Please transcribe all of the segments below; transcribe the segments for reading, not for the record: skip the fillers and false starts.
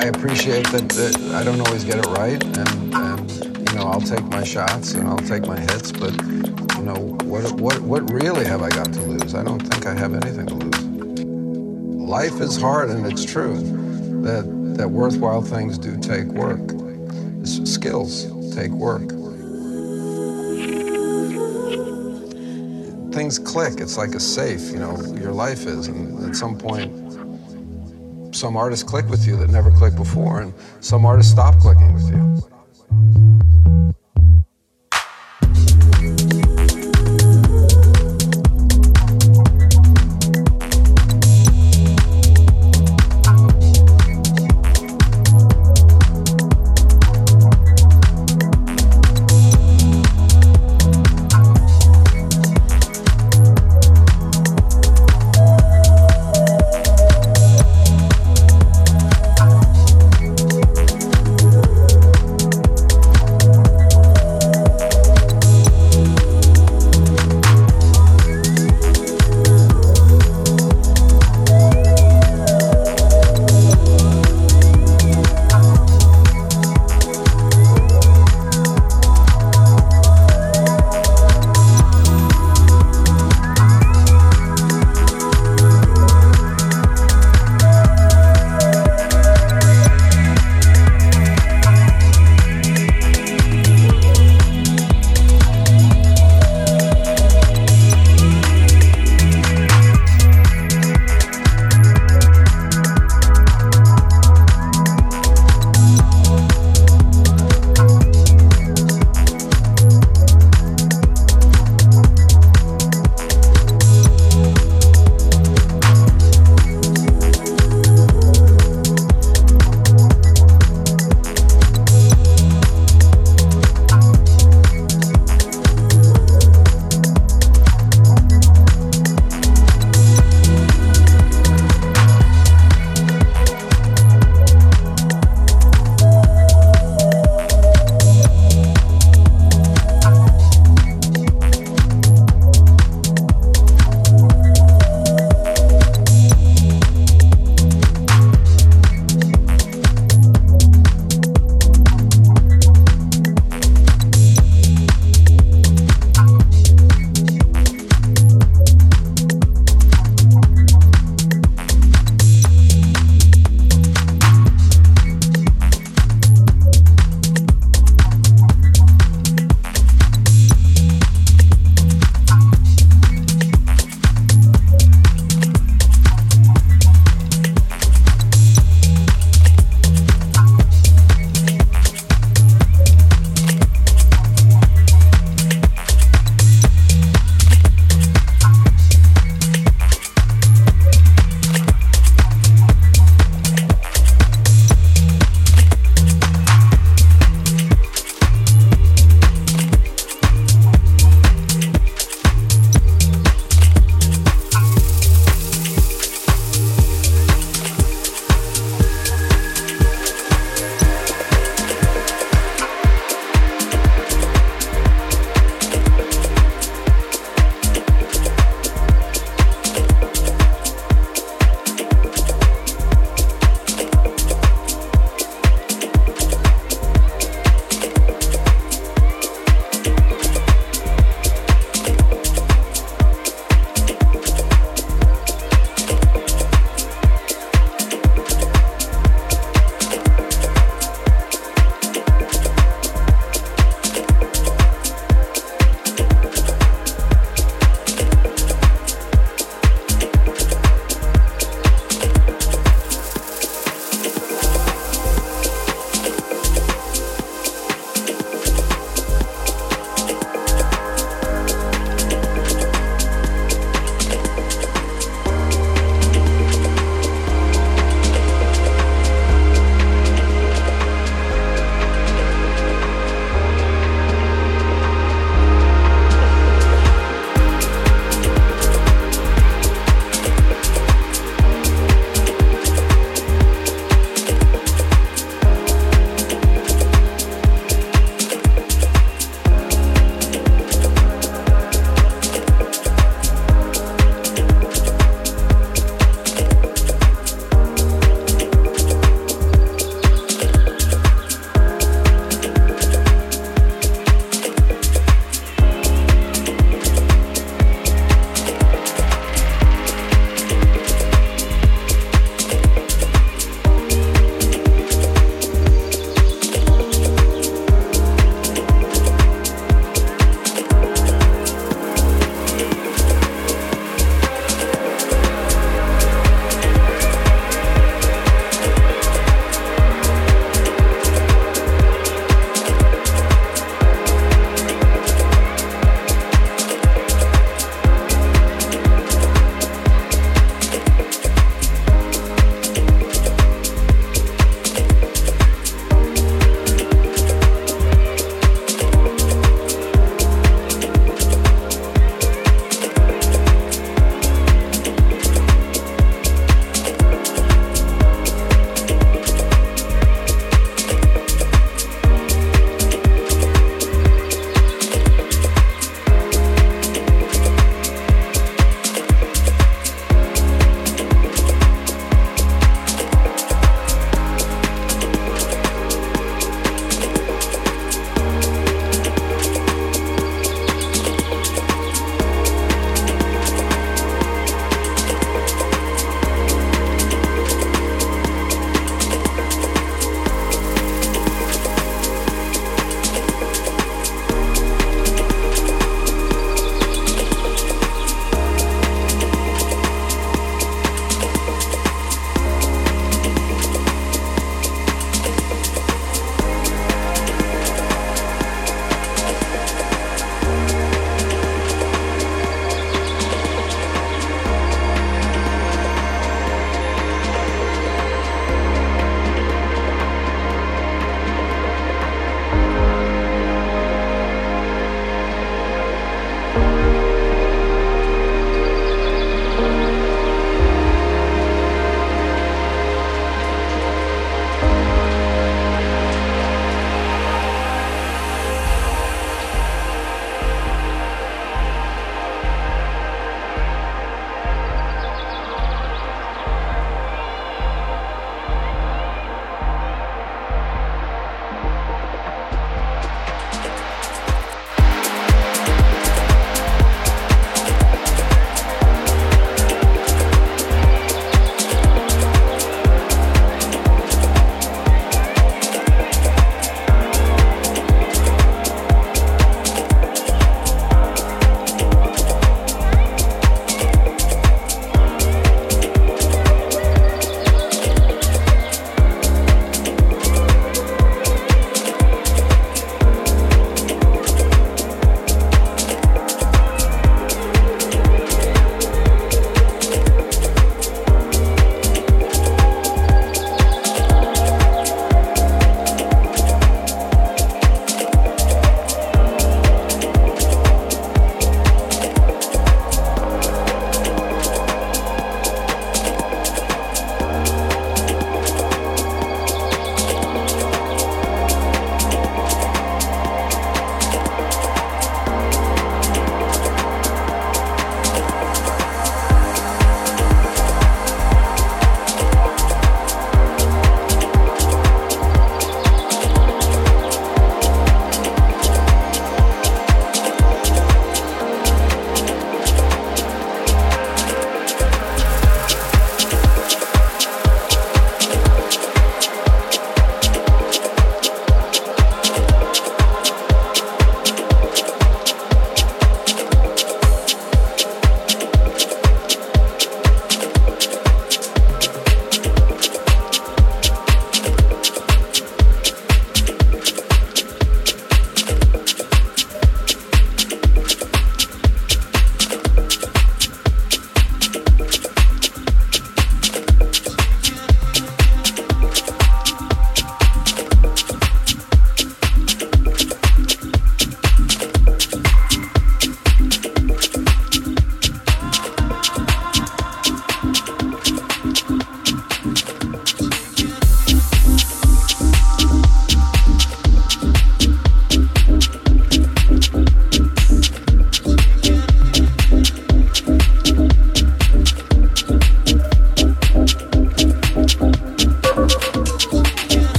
I appreciate that I don't always get it right, and you know, I'll take my shots and I'll take my hits, but you know, what really have I got to lose? I don't think I have anything to lose. Life is hard, and it's true that worthwhile things do take work. Skills take work. Things click. It's like a safe, you know, your life is, and at some point some artists click with you that never clicked before, and some artists stop clicking with you.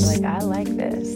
was like, I like this.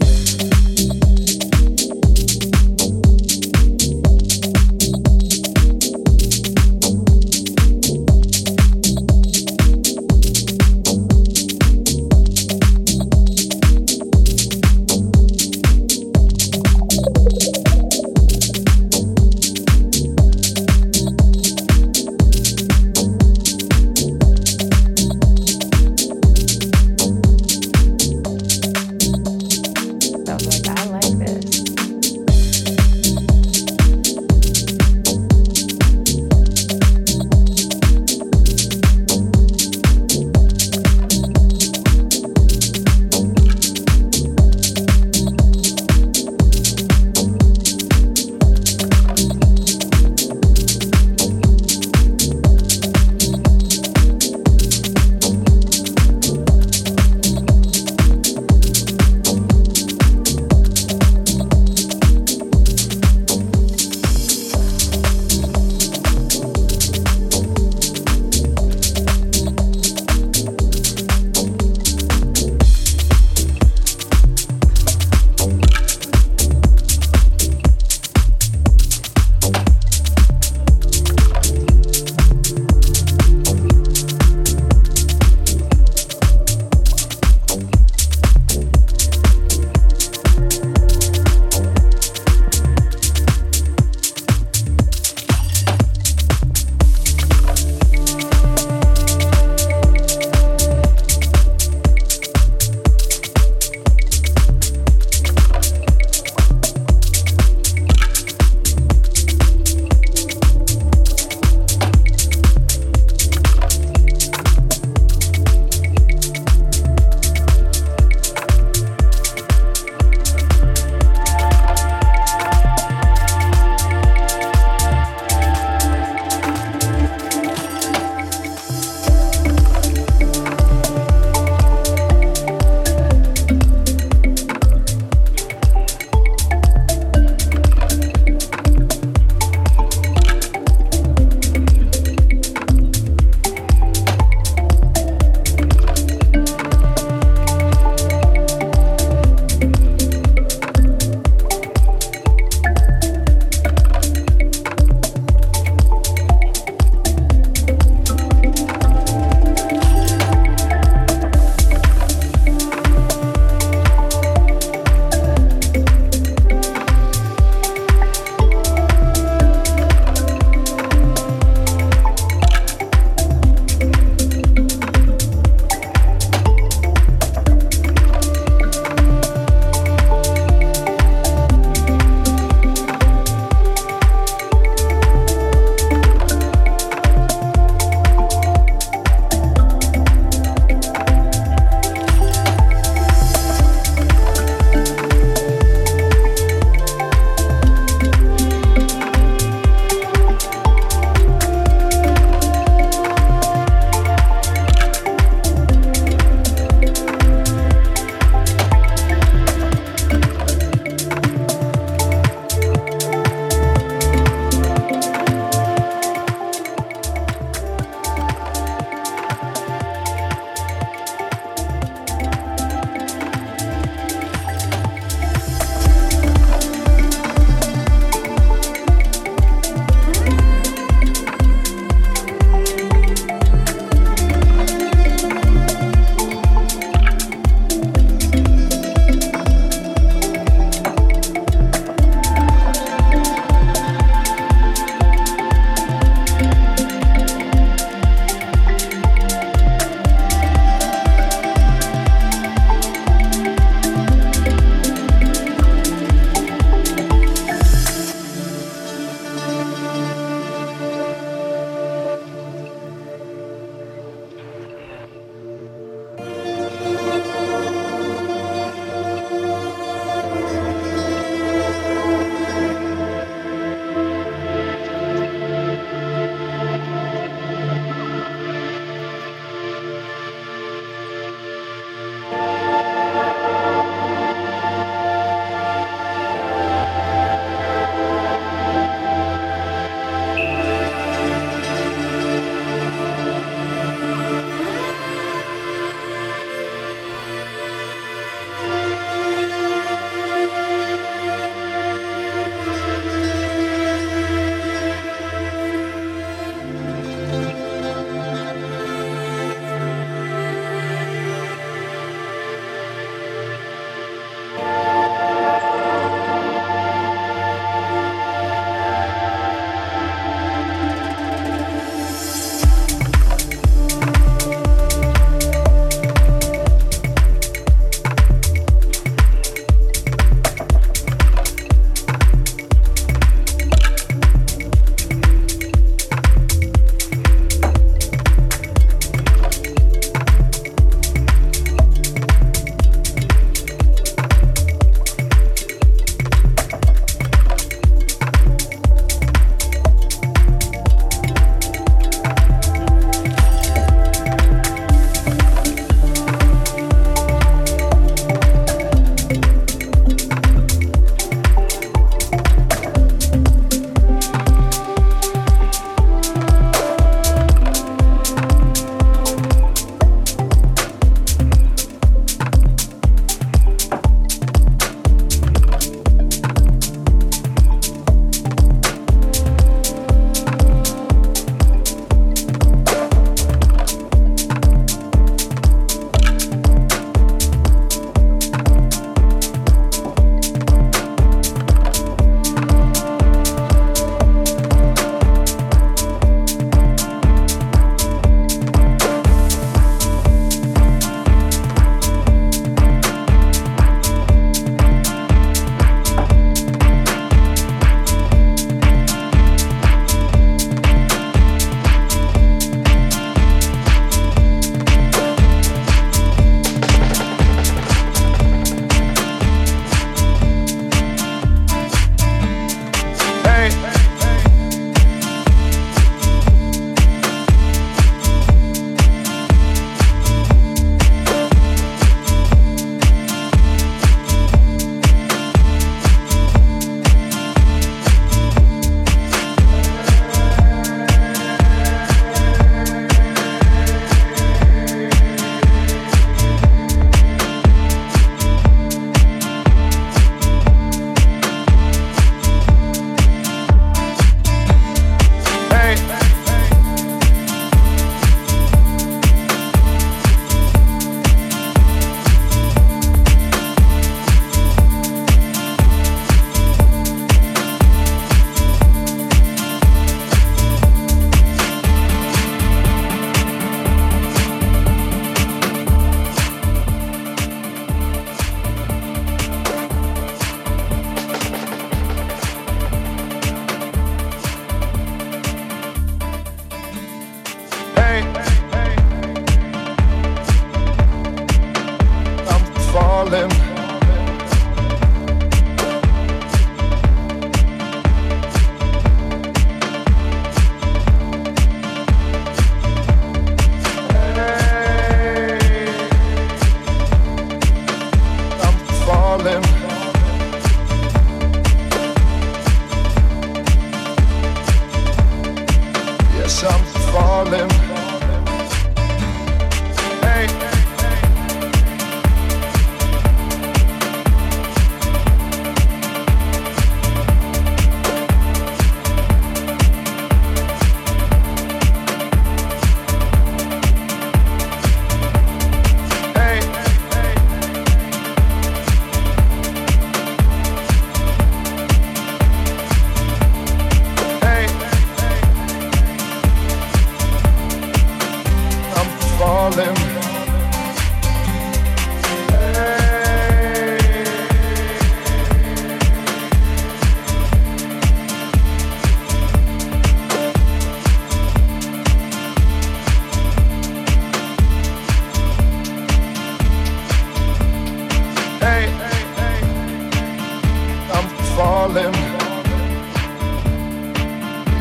falling.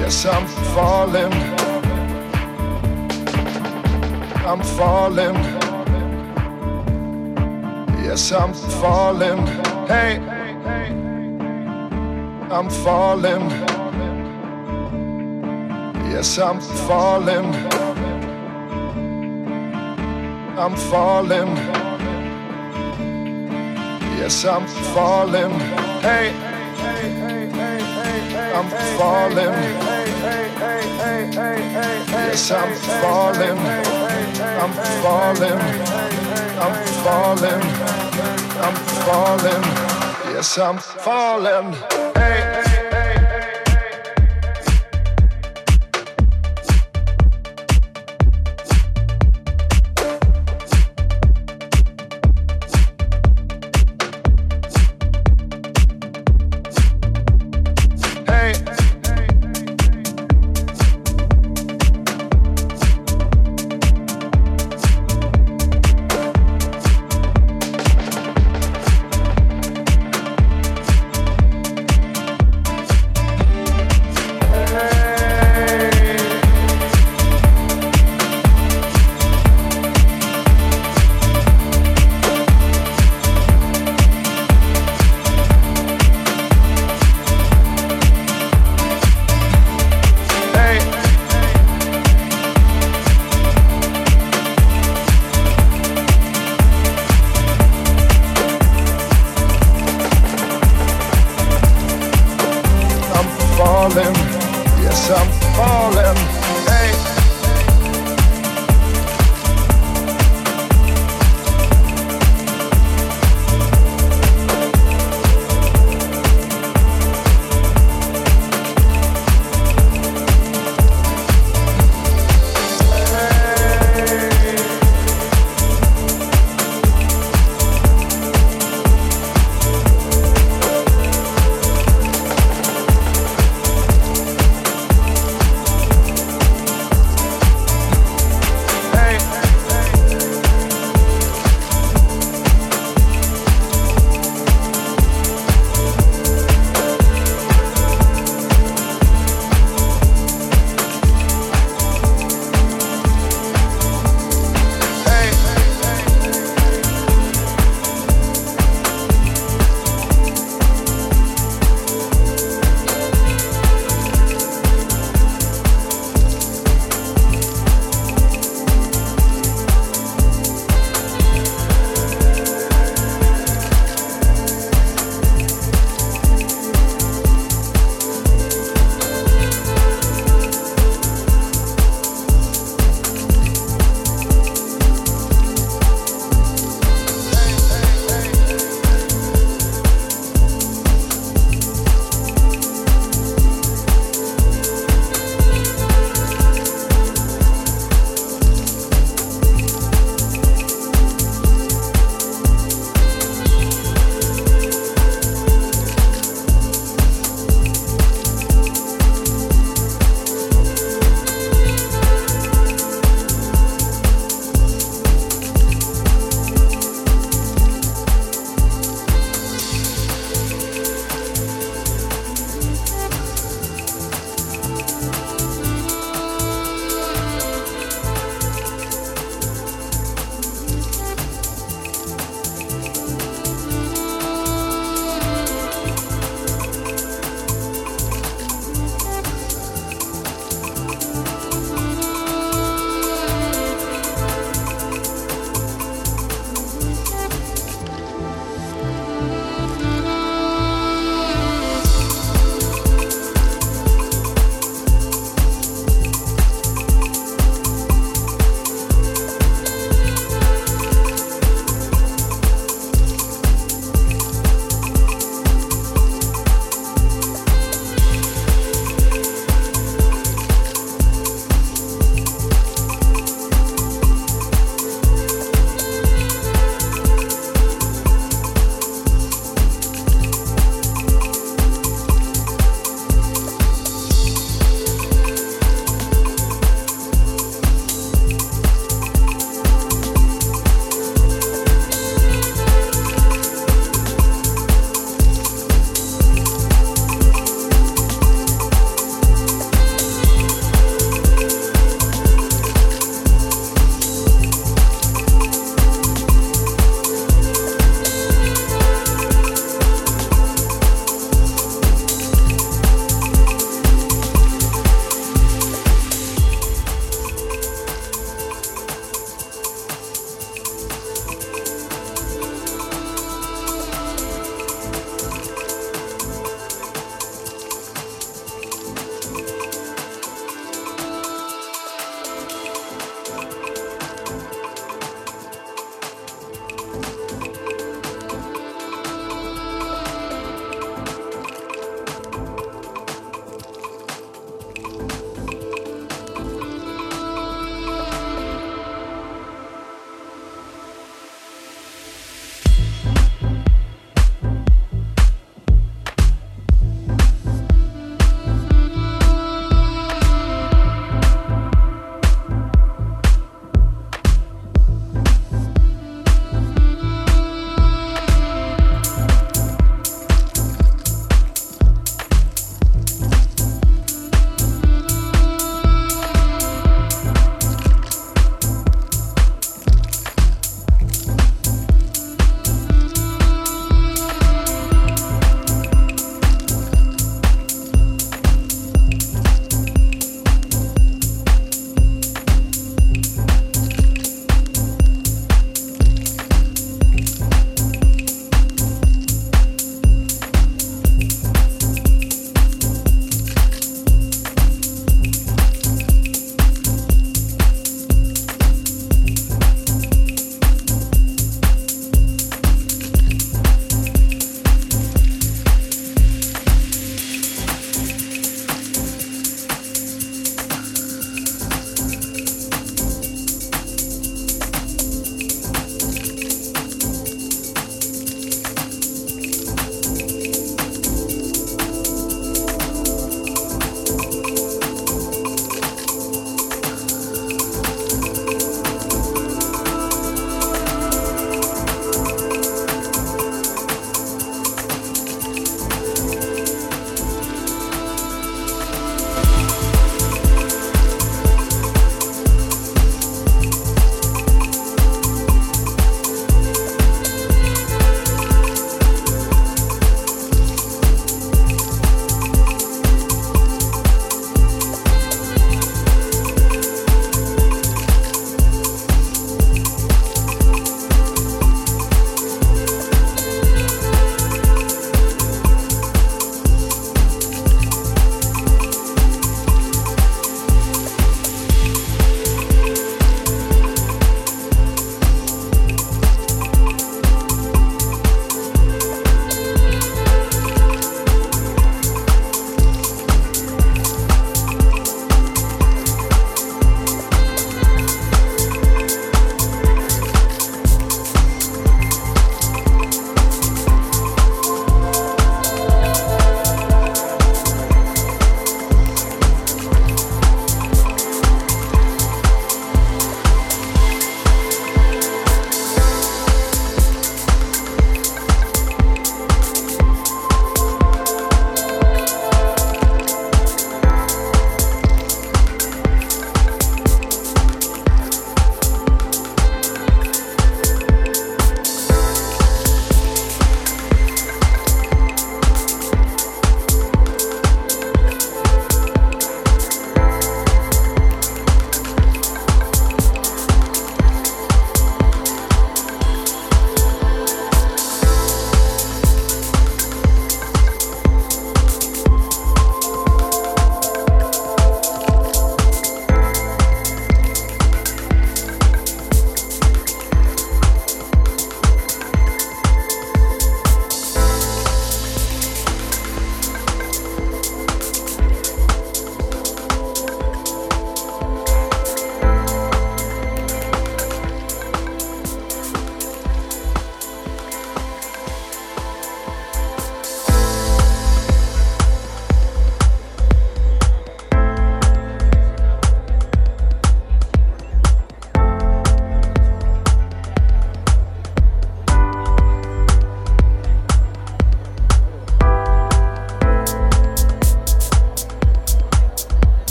Yes, I'm falling. I'm falling. Yes, I'm falling. Hey, I'm falling. Yes, I'm falling. I'm falling. Yes, I'm falling. Hey, I'm falling. Yes, I'm falling. I'm falling. I'm falling. I'm falling. Yes, I'm falling. Hey. Yes, I'm falling. Hey.